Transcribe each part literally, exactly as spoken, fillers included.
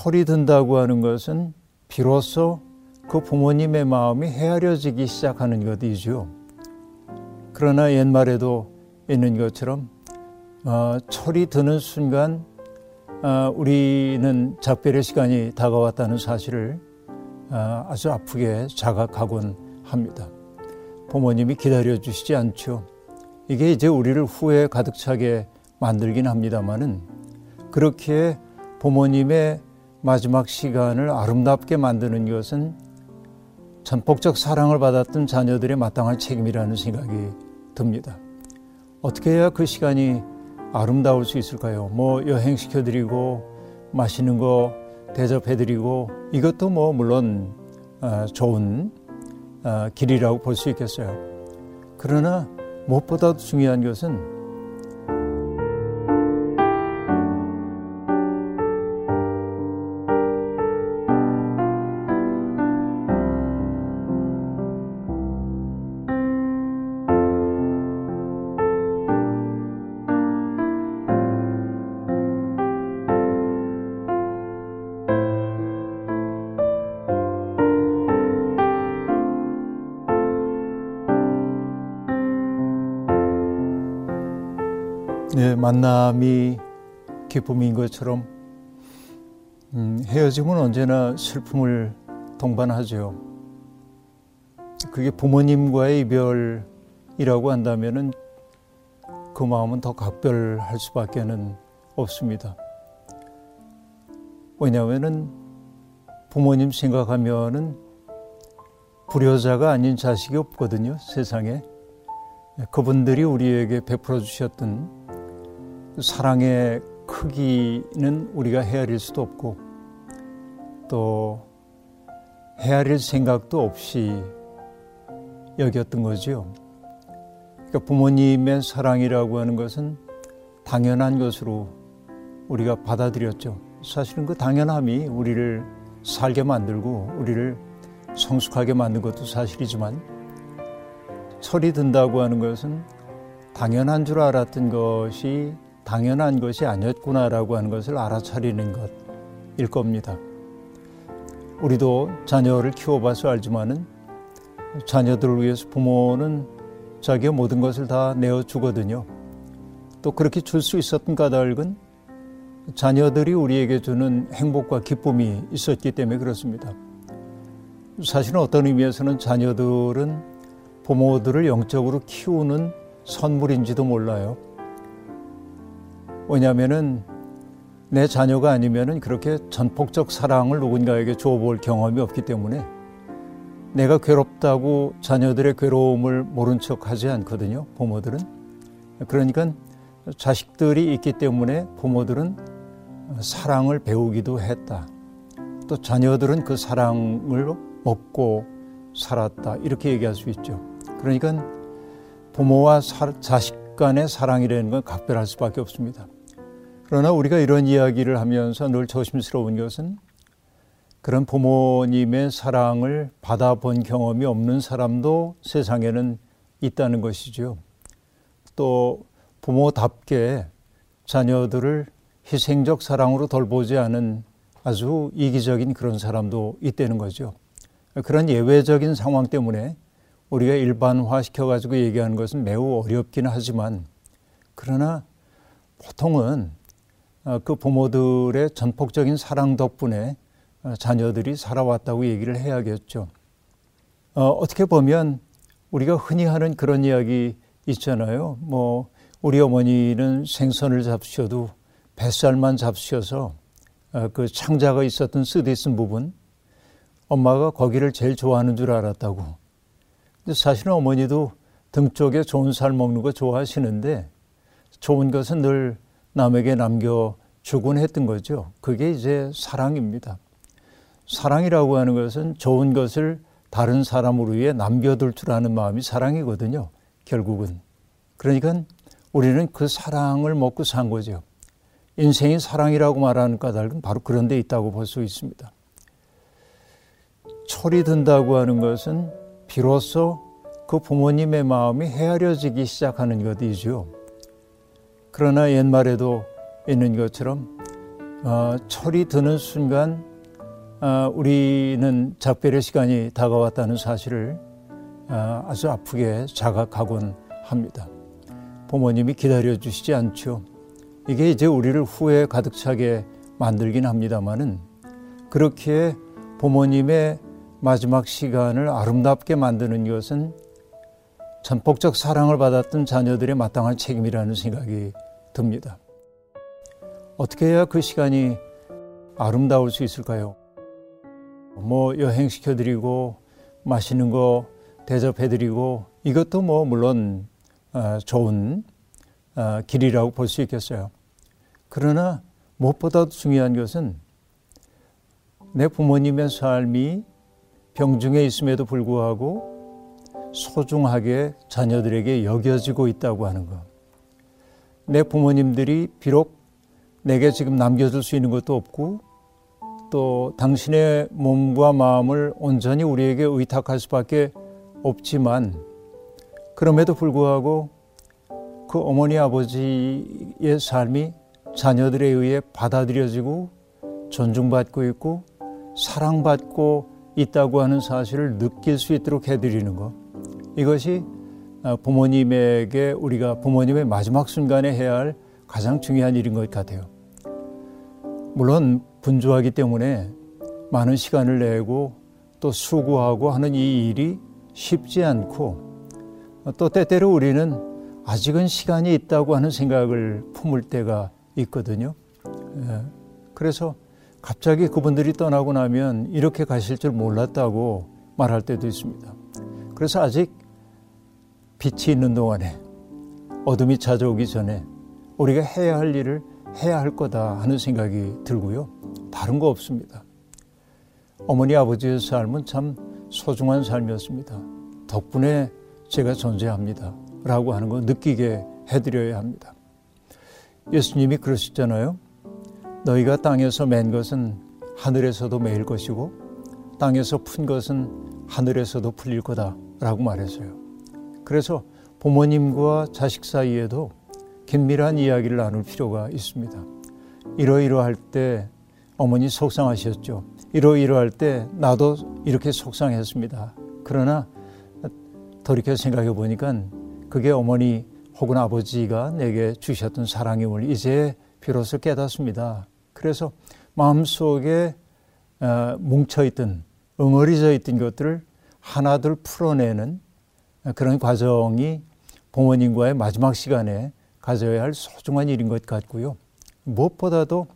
소리 든다고 하는 것은 비로소 그 부모님의 마음이 헤아려지기 시작하는 것이죠. 그러나 옛말에도 있는 것처럼 어, 철이 드는 순간 어, 우리는 작별의 시간이 다가왔다는 사실을 어, 아주 아프게 자각하곤 합니다. 부모님이 기다려주시지 않죠. 이게 이제 우리를 후회에 가득 차게 만들긴 합니다마는, 그렇게 부모님의 마지막 시간을 아름답게 만드는 것은 전폭적 사랑을 받았던 자녀들의 마땅한 책임이라는 생각이 듭니다. 어떻게 해야 그 시간이 아름다울 수 있을까요? 뭐 여행시켜드리고 맛있는 거 대접해드리고, 이것도 뭐 물론 좋은 길이라고 볼 수 있겠어요. 그러나 무엇보다도 중요한 것은 네, 만남이 기쁨인 것처럼 음, 헤어짐은 언제나 슬픔을 동반하죠. 그게 부모님과의 이별이라고 한다면은 그 마음은 더 각별할 수밖에 없습니다. 왜냐하면은 부모님 생각하면은 불효자가 아닌 자식이 없거든요, 세상에. 그분들이 우리에게 베풀어 주셨던 사랑의 크기는 우리가 헤아릴 수도 없고, 또 헤아릴 생각도 없이 여겼던 거죠. 그러니까 부모님의 사랑이라고 하는 것은 당연한 것으로 우리가 받아들였죠. 사실은 그 당연함이 우리를 살게 만들고 우리를 성숙하게 만든 것도 사실이지만, 철이 든다고 하는 것은 당연한 줄 알았던 것이 당연한 것이 아니었구나라고 하는 것을 알아차리는 것일 겁니다. 우리도 자녀를 키워봐서 알지만은 자녀들을 위해서 부모는 자기의 모든 것을 다 내어주거든요. 또 그렇게 줄 수 있었던 까닭은 자녀들이 우리에게 주는 행복과 기쁨이 있었기 때문에 그렇습니다. 사실은 어떤 의미에서는 자녀들은 부모들을 영적으로 키우는 선물인지도 몰라요. 왜냐하면은 내 자녀가 아니면은 그렇게 전폭적 사랑을 누군가에게 줘볼 경험이 없기 때문에 내가 괴롭다고 자녀들의 괴로움을 모른 척하지 않거든요, 부모들은. 그러니까 자식들이 있기 때문에 부모들은 사랑을 배우기도 했다. 또 자녀들은 그 사랑을 먹고 살았다, 이렇게 얘기할 수 있죠. 그러니까 부모와 사, 자식 간의 사랑이라는 건 각별할 수밖에 없습니다. 그러나 우리가 이런 이야기를 하면서 늘 조심스러운 것은 그런 부모님의 사랑을 받아본 경험이 없는 사람도 세상에는 있다는 것이죠. 또 부모답게 자녀들을 희생적 사랑으로 돌보지 않은 아주 이기적인 그런 사람도 있다는 거죠. 그런 예외적인 상황 때문에 우리가 일반화시켜가지고 얘기하는 것은 매우 어렵긴 하지만, 그러나 보통은 그 부모들의 전폭적인 사랑 덕분에 자녀들이 살아왔다고 얘기를 해야겠죠. 어떻게 보면 우리가 흔히 하는 그런 이야기 있잖아요. 뭐 우리 어머니는 생선을 잡수셔도 뱃살만 잡수셔서 그 창자가 있었던 쓰디쓴 부분, 엄마가 거기를 제일 좋아하는 줄 알았다고. 사실은 어머니도 등 쪽에 좋은 살 먹는 거 좋아하시는데 좋은 것은 늘 남에게 남겨주곤 했던 거죠. 그게 이제 사랑입니다. 사랑이라고 하는 것은 좋은 것을 다른 사람을 위해 남겨둘 줄 아는 마음이 사랑이거든요, 결국은. 그러니까 우리는 그 사랑을 먹고 산 거죠. 인생이 사랑이라고 말하는 까닭은 바로 그런 데 있다고 볼 수 있습니다. 철이 든다고 하는 것은 비로소 그 부모님의 마음이 헤아려지기 시작하는 것이죠. 그러나 옛말에도 있는 것처럼 어, 철이 드는 순간 어, 우리는 작별의 시간이 다가왔다는 사실을 어, 아주 아프게 자각하곤 합니다. 부모님이 기다려주시지 않죠. 이게 이제 우리를 후회에 가득 차게 만들긴 합니다만은, 그렇게 부모님의 마지막 시간을 아름답게 만드는 것은 전폭적 사랑을 받았던 자녀들의 마땅한 책임이라는 생각이 듭니다. 어떻게 해야 그 시간이 아름다울 수 있을까요? 뭐 여행시켜드리고 맛있는 거 대접해드리고, 이것도 뭐 물론 좋은 길이라고 볼 수 있겠어요. 그러나 무엇보다도 중요한 것은 내 부모님의 삶이 병중에 있음에도 불구하고 소중하게 자녀들에게 여겨지고 있다고 하는 것. 내 부모님들이 비록 내게 지금 남겨줄 수 있는 것도 없고, 또 당신의 몸과 마음을 온전히 우리에게 의탁할 수밖에 없지만, 그럼에도 불구하고 그 어머니 아버지의 삶이 자녀들에 의해 받아들여지고 존중받고 있고 사랑받고 있다고 하는 사실을 느낄 수 있도록 해드리는 것, 이것이 부모님에게, 우리가 부모님의 마지막 순간에 해야 할 가장 중요한 일인 것 같아요. 물론 분주하기 때문에 많은 시간을 내고 또 수고하고 하는 이 일이 쉽지 않고, 또 때때로 우리는 아직은 시간이 있다고 하는 생각을 품을 때가 있거든요. 그래서 갑자기 그분들이 떠나고 나면 이렇게 가실 줄 몰랐다고 말할 때도 있습니다. 그래서 아직 빛이 있는 동안에, 어둠이 찾아오기 전에 우리가 해야 할 일을 해야 할 거다 하는 생각이 들고요. 다른 거 없습니다. 어머니 아버지의 삶은 참 소중한 삶이었습니다. 덕분에 제가 존재합니다 라고 하는 거 느끼게 해드려야 합니다. 예수님이 그러셨잖아요. 너희가 땅에서 맨 것은 하늘에서도 매일 것이고 땅에서 푼 것은 하늘에서도 풀릴 거다 라고 말했어요. 그래서 부모님과 자식 사이에도 긴밀한 이야기를 나눌 필요가 있습니다. 이러이러할 때 어머니 속상하셨죠. 이러이러할 때 나도 이렇게 속상했습니다. 그러나 돌이켜 생각해 보니까 그게 어머니 혹은 아버지가 내게 주셨던 사랑임을 이제 비로소 깨닫습니다. 그래서 마음속에 뭉쳐있던, 응어리져 있던 것들을 하나둘 풀어내는 그런 과정이 부모님과의 마지막 시간에 가져야 할 소중한 일인 것 같고요. 무엇보다도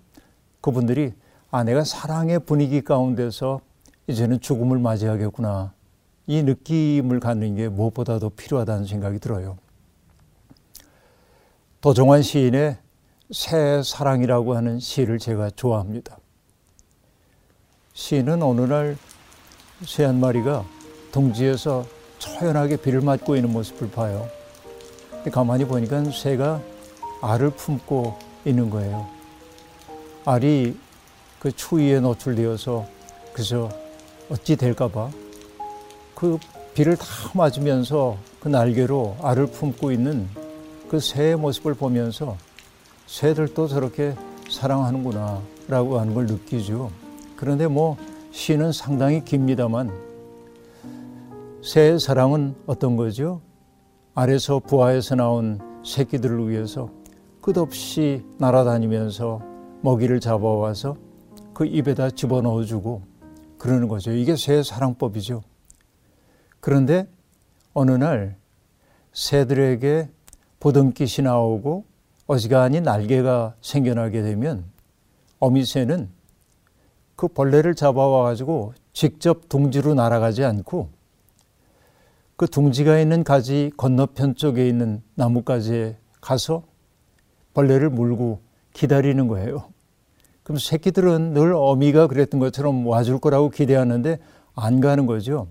그분들이 아, 내가 사랑의 분위기 가운데서 이제는 죽음을 맞이하겠구나, 이 느낌을 갖는 게 무엇보다도 필요하다는 생각이 들어요. 도종환 시인의 새 사랑이라고 하는 시를 제가 좋아합니다. 시인은 어느 날 새 한 마리가 둥지에서 처연하게 비를 맞고 있는 모습을 봐요. 가만히 보니까 새가 알을 품고 있는 거예요. 알이 그 추위에 노출되어서 그저 어찌 될까봐 그 비를 다 맞으면서 그 날개로 알을 품고 있는 그 새의 모습을 보면서 새들도 저렇게 사랑하는구나 라고 하는 걸 느끼죠. 그런데 뭐 시는 상당히 깁니다만, 새의 사랑은 어떤 거죠? 알에서 부화해서 나온 새끼들을 위해서 끝없이 날아다니면서 먹이를 잡아와서 그 입에다 집어넣어주고 그러는 거죠. 이게 새의 사랑법이죠. 그런데 어느 날 새들에게 보듬깃이 나오고 어지간히 날개가 생겨나게 되면 어미새는 그 벌레를 잡아와가지고 직접 둥지로 날아가지 않고 그 둥지가 있는 가지 건너편 쪽에 있는 나뭇가지에 가서 벌레를 물고 기다리는 거예요. 그럼 새끼들은 늘 어미가 그랬던 것처럼 와줄 거라고 기대하는데 안 가는 거죠.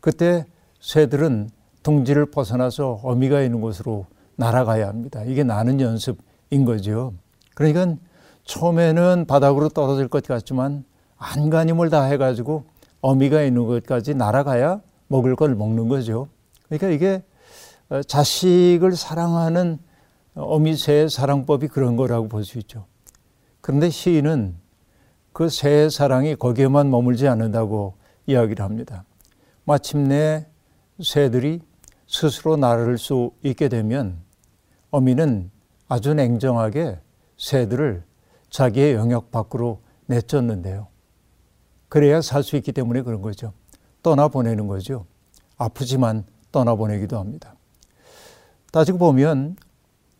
그때 새들은 둥지를 벗어나서 어미가 있는 곳으로 날아가야 합니다. 이게 나는 연습인 거죠. 그러니까 처음에는 바닥으로 떨어질 것 같지만 안간힘을 다 해가지고 어미가 있는 것까지 날아가야 먹을 걸 먹는 거죠. 그러니까 이게 자식을 사랑하는 어미새의 사랑법이 그런 거라고 볼 수 있죠. 그런데 시인은 그 새의 사랑이 거기에만 머물지 않는다고 이야기를 합니다. 마침내 새들이 스스로 날을 수 있게 되면 어미는 아주 냉정하게 새들을 자기의 영역 밖으로 내쫓는데요. 그래야 살 수 있기 때문에 그런 거죠. 떠나보내는 거죠. 아프지만 떠나보내기도 합니다. 따지고 보면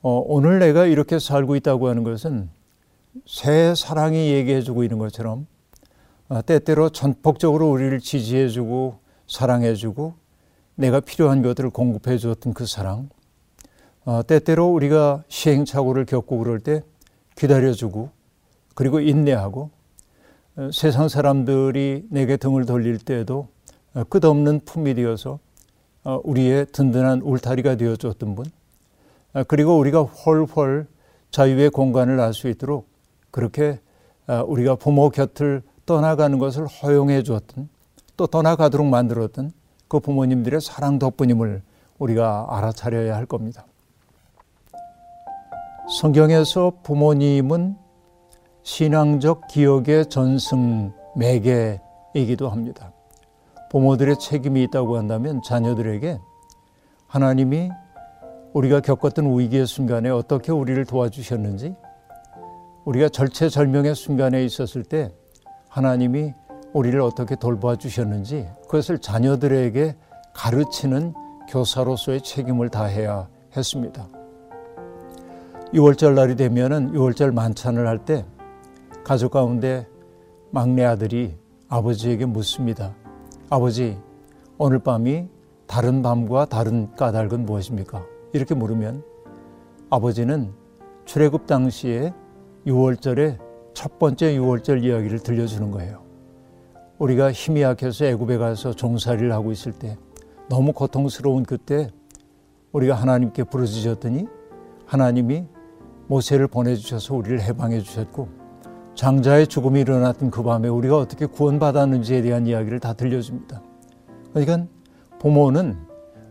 어, 오늘 내가 이렇게 살고 있다고 하는 것은 새 사랑이 얘기해주고 있는 것처럼 어, 때때로 전폭적으로 우리를 지지해주고 사랑해주고 내가 필요한 것들을 공급해주었던 그 사랑, 어, 때때로 우리가 시행착오를 겪고 그럴 때 기다려주고 그리고 인내하고, 어, 세상 사람들이 내게 등을 돌릴 때에도 어, 끝없는 품이 되어서 어, 우리의 든든한 울타리가 되어줬던 분, 어, 그리고 우리가 훨훨 자유의 공간을 알 수 있도록 그렇게 어, 우리가 부모 곁을 떠나가는 것을 허용해 주었던, 또 떠나가도록 만들었던 그 부모님들의 사랑 덕분임을 우리가 알아차려야 할 겁니다. 성경에서 부모님은 신앙적 기억의 전승 매개이기도 합니다. 부모들의 책임이 있다고 한다면 자녀들에게 하나님이 우리가 겪었던 위기의 순간에 어떻게 우리를 도와주셨는지, 우리가 절체절명의 순간에 있었을 때 하나님이 우리를 어떻게 돌봐주셨는지 그것을 자녀들에게 가르치는 교사로서의 책임을 다해야 했습니다. 유월절 날이 되면은 유월절 만찬을 할 때 가족 가운데 막내 아들이 아버지에게 묻습니다. 아버지, 오늘 밤이 다른 밤과 다른 까닭은 무엇입니까? 이렇게 물으면 아버지는 출애굽 당시에 유월절에 첫 번째 유월절 이야기를 들려주는 거예요. 우리가 힘이 약해서 애굽에 가서 종살이를 하고 있을 때, 너무 고통스러운 그때 우리가 하나님께 부르짖었더니 하나님이 모세를 보내주셔서 우리를 해방해 주셨고, 장자의 죽음이 일어났던 그 밤에 우리가 어떻게 구원받았는지에 대한 이야기를 다 들려줍니다. 그러니까 부모는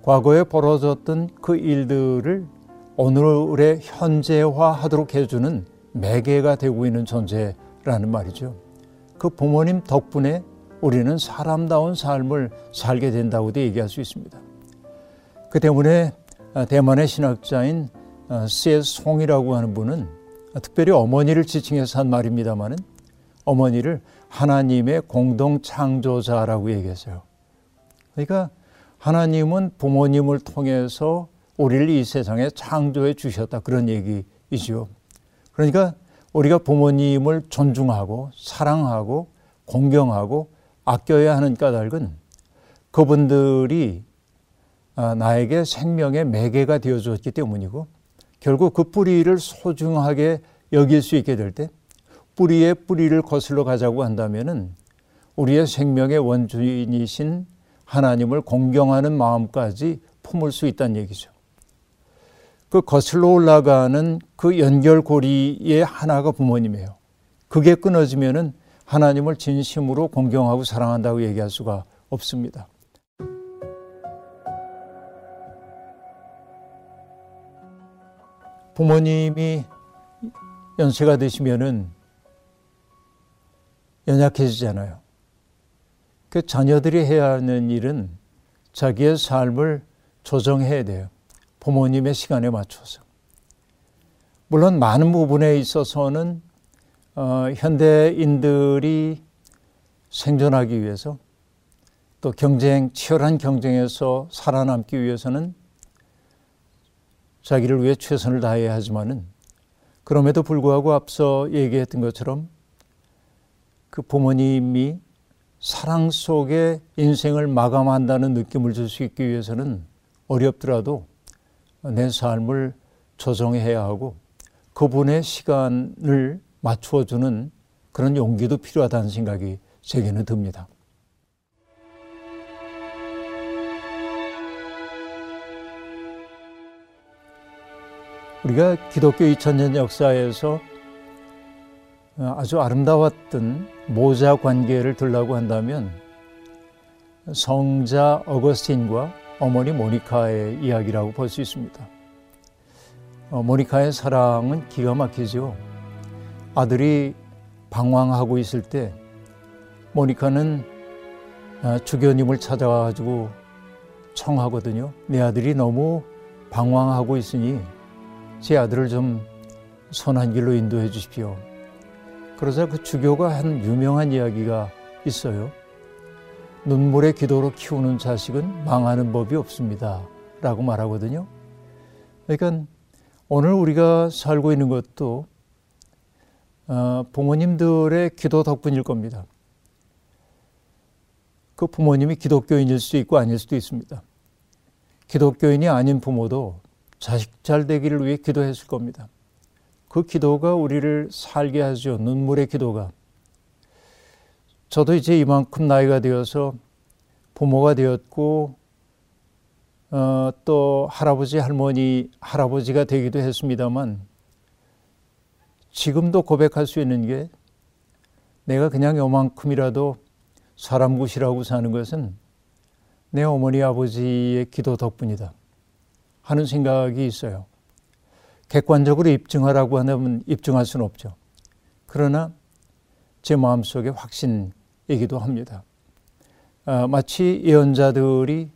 과거에 벌어졌던 그 일들을 오늘의 현재화하도록 해주는 매개가 되고 있는 존재라는 말이죠. 그 부모님 덕분에 우리는 사람다운 삶을 살게 된다고도 얘기할 수 있습니다. 그 때문에 대만의 신학자인 씨에스 송이라고 하는 분은 특별히 어머니를 지칭해서 한 말입니다만은 어머니를 하나님의 공동창조자라고 얘기했어요. 그러니까 하나님은 부모님을 통해서 우리를 이 세상에 창조해 주셨다, 그런 얘기이죠. 그러니까 우리가 부모님을 존중하고 사랑하고 공경하고 아껴야 하는 까닭은 그분들이 나에게 생명의 매개가 되어줬기 때문이고, 결국 그 뿌리를 소중하게 여길 수 있게 될 때 뿌리에 뿌리를 거슬러 가자고 한다면은 우리의 생명의 원주인이신 하나님을 공경하는 마음까지 품을 수 있다는 얘기죠. 그 거슬러 올라가는 그 연결고리의 하나가 부모님이에요. 그게 끊어지면은 하나님을 진심으로 공경하고 사랑한다고 얘기할 수가 없습니다. 부모님이 연세가 드시면은 연약해지잖아요. 그 자녀들이 해야 하는 일은 자기의 삶을 조정해야 돼요. 부모님의 시간에 맞춰서. 물론 많은 부분에 있어서는 어, 현대인들이 생존하기 위해서, 또 경쟁, 치열한 경쟁에서 살아남기 위해서는 자기를 위해 최선을 다해야 하지만은, 그럼에도 불구하고 앞서 얘기했던 것처럼 그 부모님이 사랑 속에 인생을 마감한다는 느낌을 줄 수 있기 위해서는 어렵더라도 내 삶을 조정해야 하고 그분의 시간을 맞추어주는 그런 용기도 필요하다는 생각이 제게는 듭니다. 우리가 기독교 이천 년 역사에서 아주 아름다웠던 모자 관계를 들라고 한다면 성자 어거스틴과 어머니 모니카의 이야기라고 볼 수 있습니다. 모니카의 사랑은 기가 막히죠. 아들이 방황하고 있을 때 모니카는 주교님을 찾아가지고 청하거든요. 내 아들이 너무 방황하고 있으니 제 아들을 좀 선한 길로 인도해 주십시오. 그러자 그 주교가 한 유명한 이야기가 있어요. 눈물의 기도로 키우는 자식은 망하는 법이 없습니다 라고 말하거든요. 그러니까 오늘 우리가 살고 있는 것도 부모님들의 기도 덕분일 겁니다. 그 부모님이 기독교인일 수도 있고 아닐 수도 있습니다. 기독교인이 아닌 부모도 자식 잘 되기를 위해 기도했을 겁니다. 그 기도가 우리를 살게 하죠. 눈물의 기도가. 저도 이제 이만큼 나이가 되어서 부모가 되었고 어, 또 할아버지, 할머니, 할아버지가 되기도 했습니다만 지금도 고백할 수 있는 게 내가 그냥 요만큼이라도 사람 구실하고 사는 것은 내 어머니, 아버지의 기도 덕분이다 하는 생각이 있어요. 객관적으로 입증하라고 하면 입증할 수는 없죠. 그러나 제 마음속에 확신이기도 합니다. 아, 마치 예언자들이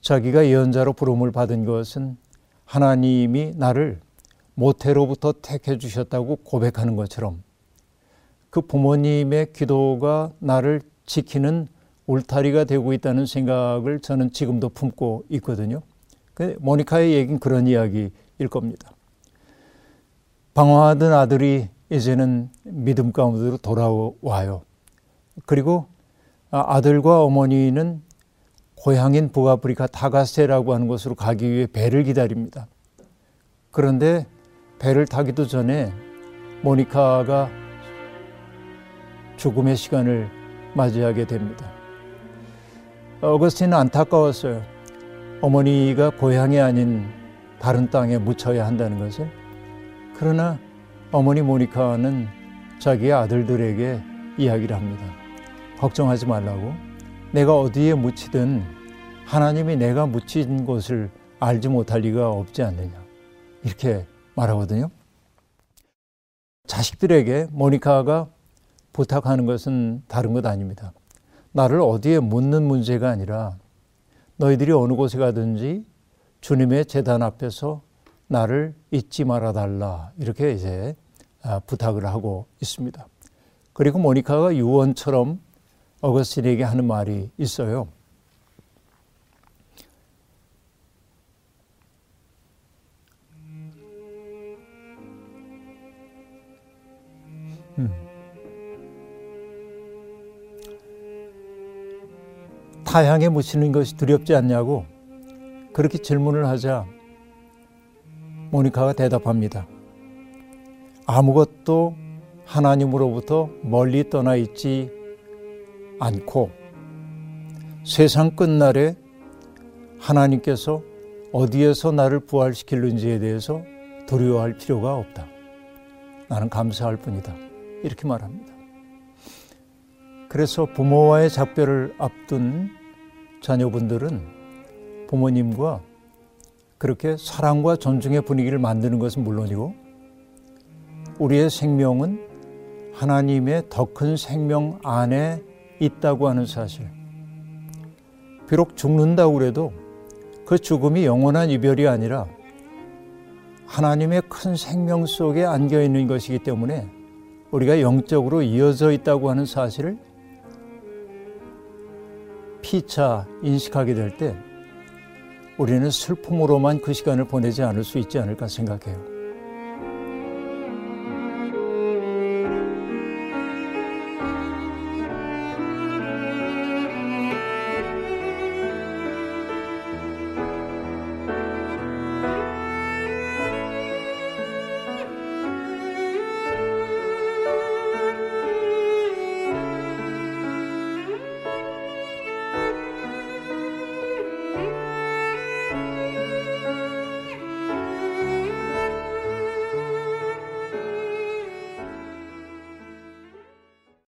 자기가 예언자로 부름을 받은 것은 하나님이 나를 모태로부터 택해 주셨다고 고백하는 것처럼 그 부모님의 기도가 나를 지키는 울타리가 되고 있다는 생각을 저는 지금도 품고 있거든요. 모니카의 얘기는 그런 이야기일 겁니다. 방황하던 아들이 이제는 믿음 가운데로 돌아와요. 그리고 아들과 어머니는 고향인 북아프리카 타가세라고 하는 곳으로 가기 위해 배를 기다립니다. 그런데 배를 타기도 전에 모니카가 죽음의 시간을 맞이하게 됩니다. 어거스틴은 안타까웠어요. 어머니가 고향이 아닌 다른 땅에 묻혀야 한다는 것을. 그러나 어머니 모니카는 자기의 아들들에게 이야기를 합니다. 걱정하지 말라고. 내가 어디에 묻히든 하나님이 내가 묻힌 곳을 알지 못할 리가 없지 않느냐. 이렇게 말하거든요. 자식들에게 모니카가 부탁하는 것은 다른 것 아닙니다. 나를 어디에 묻는 문제가 아니라 너희들이 어느 곳에 가든지 주님의 제단 앞에서 나를 잊지 말아달라 이렇게 이제 부탁을 하고 있습니다. 그리고 모니카가 유언처럼 어거스틴에게 하는 말이 있어요. 음. 타향에 묻히는 것이 두렵지 않냐고 그렇게 질문을 하자 모니카가 대답합니다. 아무것도 하나님으로부터 멀리 떠나 있지 않고 세상 끝날에 하나님께서 어디에서 나를 부활시키는지에 대해서 두려워할 필요가 없다. 나는 감사할 뿐이다. 이렇게 말합니다. 그래서 부모와의 작별을 앞둔 자녀분들은 부모님과 그렇게 사랑과 존중의 분위기를 만드는 것은 물론이고 우리의 생명은 하나님의 더 큰 생명 안에 있다고 하는 사실. 비록 죽는다고 해도 그 죽음이 영원한 이별이 아니라 하나님의 큰 생명 속에 안겨 있는 것이기 때문에 우리가 영적으로 이어져 있다고 하는 사실을 피차 인식하게 될 때 우리는 슬픔으로만 그 시간을 보내지 않을 수 있지 않을까 생각해요.